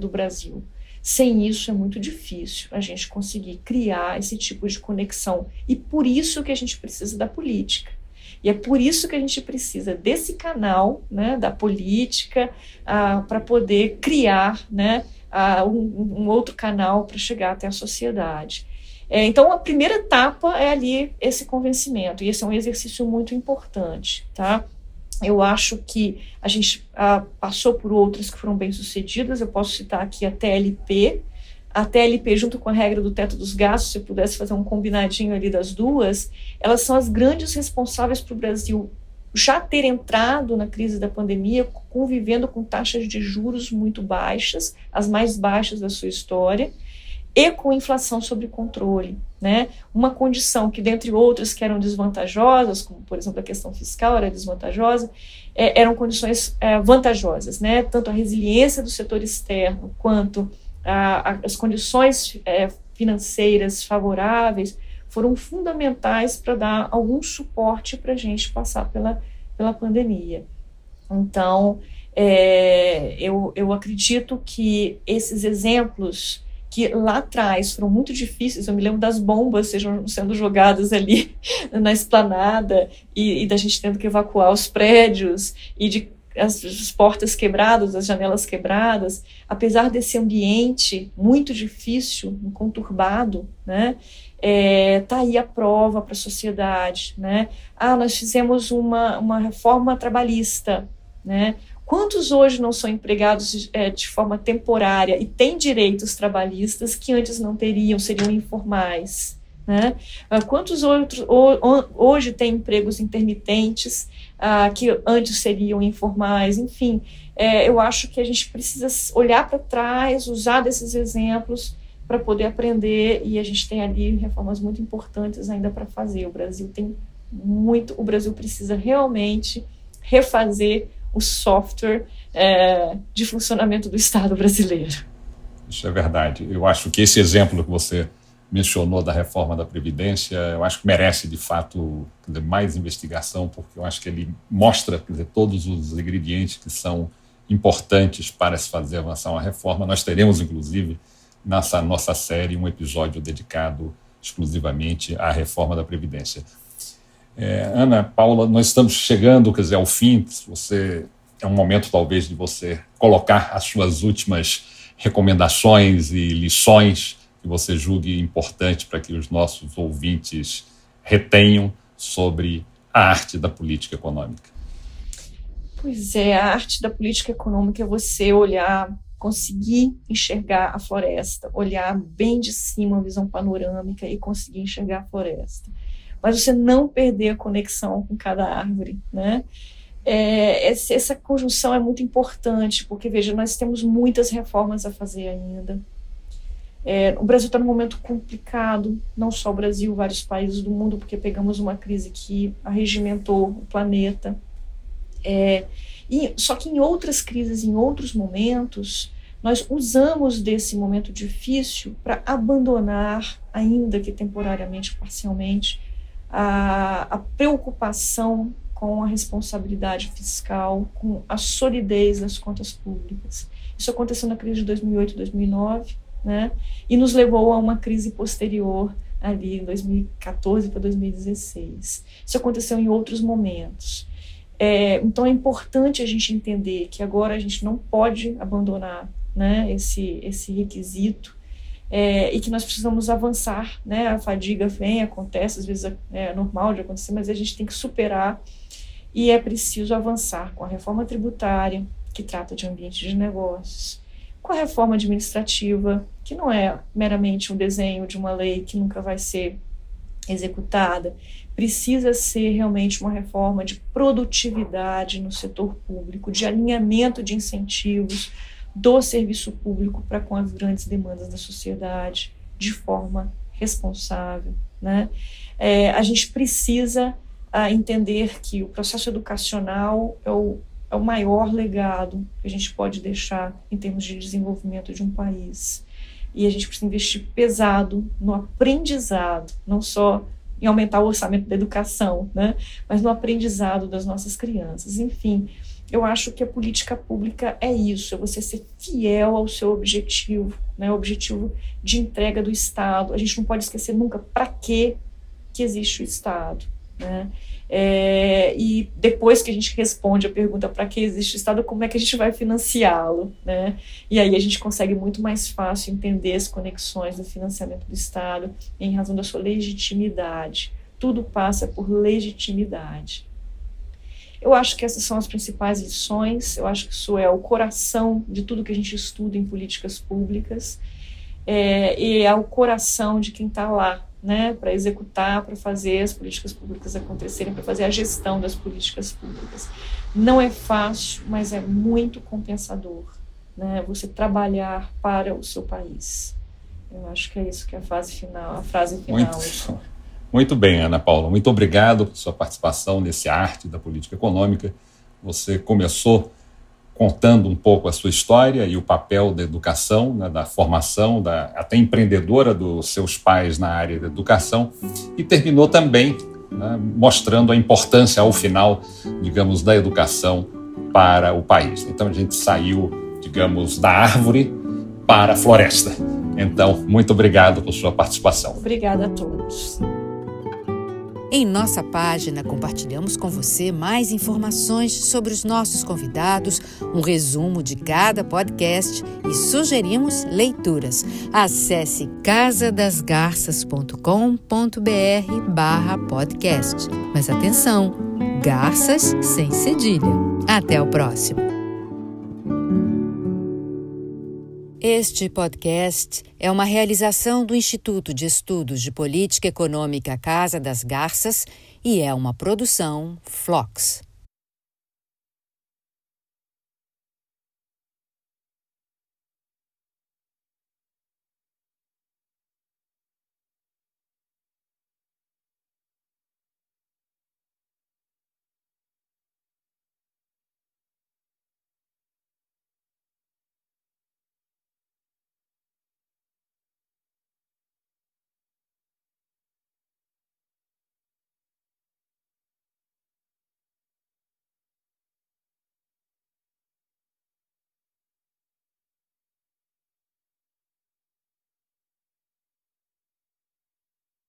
do Brasil. Sem isso é muito difícil a gente conseguir criar esse tipo de conexão. E por isso que a gente precisa da política. E é por isso que a gente precisa desse canal, né, da política, para poder criar, né, um outro canal para chegar até a sociedade. Então, a primeira etapa é ali esse convencimento, e esse é um exercício muito importante, tá? Eu acho que a gente passou por outras que foram bem-sucedidas. Eu posso citar aqui a TLP. A TLP, junto com a regra do teto dos gastos, se eu pudesse fazer um combinadinho ali das duas, elas são as grandes responsáveis para o Brasil já ter entrado na crise da pandemia, convivendo com taxas de juros muito baixas, as mais baixas da sua história, e com inflação sob controle, né? Uma condição que, dentre outras que eram desvantajosas, como, por exemplo, a questão fiscal era desvantajosa, eram condições vantajosas, né? Tanto a resiliência do setor externo quanto as condições financeiras favoráveis foram fundamentais para dar algum suporte para a gente passar pela pandemia. Então, eu acredito que esses exemplos que lá atrás foram muito difíceis, eu me lembro das bombas sendo jogadas ali na esplanada e da gente tendo que evacuar os prédios e de as portas quebradas, as janelas quebradas, apesar desse ambiente muito difícil, conturbado, né? Tá aí a prova para a sociedade, né? Nós fizemos uma reforma trabalhista, né? Quantos hoje não são empregados de forma temporária e têm direitos trabalhistas que antes não teriam, seriam informais, né? Quantos outros hoje têm empregos intermitentes que antes seriam informais? Enfim, eu acho que a gente precisa olhar para trás, usar desses exemplos para poder aprender, e a gente tem ali reformas muito importantes ainda para fazer. O Brasil precisa realmente refazer o software de funcionamento do Estado brasileiro. Isso é verdade. Eu acho que esse exemplo que você mencionou da reforma da Previdência, eu acho que merece, de fato, mais investigação, porque eu acho que ele mostra todos os ingredientes que são importantes para se fazer avançar uma reforma. Nós teremos, inclusive, nessa nossa série, um episódio dedicado exclusivamente à reforma da Previdência. Ana Paula, nós estamos chegando, ao fim. É um momento, talvez, de você colocar as suas últimas recomendações e lições que você julgue importante para que os nossos ouvintes retenham sobre a arte da política econômica? Pois é, a arte da política econômica é você olhar, conseguir enxergar a floresta, olhar bem de cima, uma visão panorâmica e conseguir enxergar a floresta. Mas você não perder a conexão com cada árvore, né? Essa conjunção é muito importante, porque, veja, nós temos muitas reformas a fazer ainda. O Brasil está num momento complicado, não só o Brasil, vários países do mundo, porque pegamos uma crise que arregimentou o planeta. Só que em outras crises, em outros momentos, nós usamos desse momento difícil para abandonar, ainda que temporariamente, parcialmente, a preocupação com a responsabilidade fiscal, com a solidez das contas públicas. Isso aconteceu na crise de 2008, 2009, né? E nos levou a uma crise posterior, ali em 2014 para 2016. Isso aconteceu em outros momentos. Então é importante a gente entender que agora a gente não pode abandonar, né, esse requisito, e que nós precisamos avançar, né? A fadiga vem, acontece, às vezes é normal de acontecer, mas a gente tem que superar, e é preciso avançar com a reforma tributária, que trata de ambiente de negócios, com a reforma administrativa, que não é meramente um desenho de uma lei que nunca vai ser executada. Precisa ser realmente uma reforma de produtividade no setor público, de alinhamento de incentivos do serviço público para com as grandes demandas da sociedade, de forma responsável, né? A gente precisa entender que o processo educacional é o maior legado que a gente pode deixar em termos de desenvolvimento de um país. E a gente precisa investir pesado no aprendizado, não só em aumentar o orçamento da educação, né? Mas no aprendizado das nossas crianças. Enfim, eu acho que a política pública é isso, é você ser fiel ao seu objetivo, né? O objetivo de entrega do Estado. A gente não pode esquecer nunca para que existe o Estado, né? E depois que a gente responde a pergunta para que existe o Estado, como é que a gente vai financiá-lo, né? E aí a gente consegue muito mais fácil entender as conexões do financiamento do Estado em razão da sua legitimidade. Tudo passa por legitimidade. Eu acho que essas são as principais lições, eu acho que isso é o coração de tudo que a gente estuda em políticas públicas, e é o coração de quem está lá, né, para executar, para fazer as políticas públicas acontecerem, para fazer a gestão das políticas públicas. Não é fácil, mas é muito compensador, né, você trabalhar para o seu país. Eu acho que é isso que é a frase final. Muito bem, Ana Paula. Muito obrigado por sua participação nesse Arte da Política Econômica. Você começou contando um pouco a sua história e o papel da educação, né, da formação, até empreendedora dos seus pais na área da educação, e terminou também, né, mostrando a importância, ao final, digamos, da educação para o país. Então, a gente saiu, digamos, da árvore para a floresta. Então, muito obrigado por sua participação. Obrigada a todos. Em nossa página, compartilhamos com você mais informações sobre os nossos convidados, um resumo de cada podcast e sugerimos leituras. Acesse casadasgarças.com.br/podcast. Mas atenção, garças sem cedilha. Até o próximo. Este podcast é uma realização do Instituto de Estudos de Política Econômica Casa das Garças e é uma produção Flox.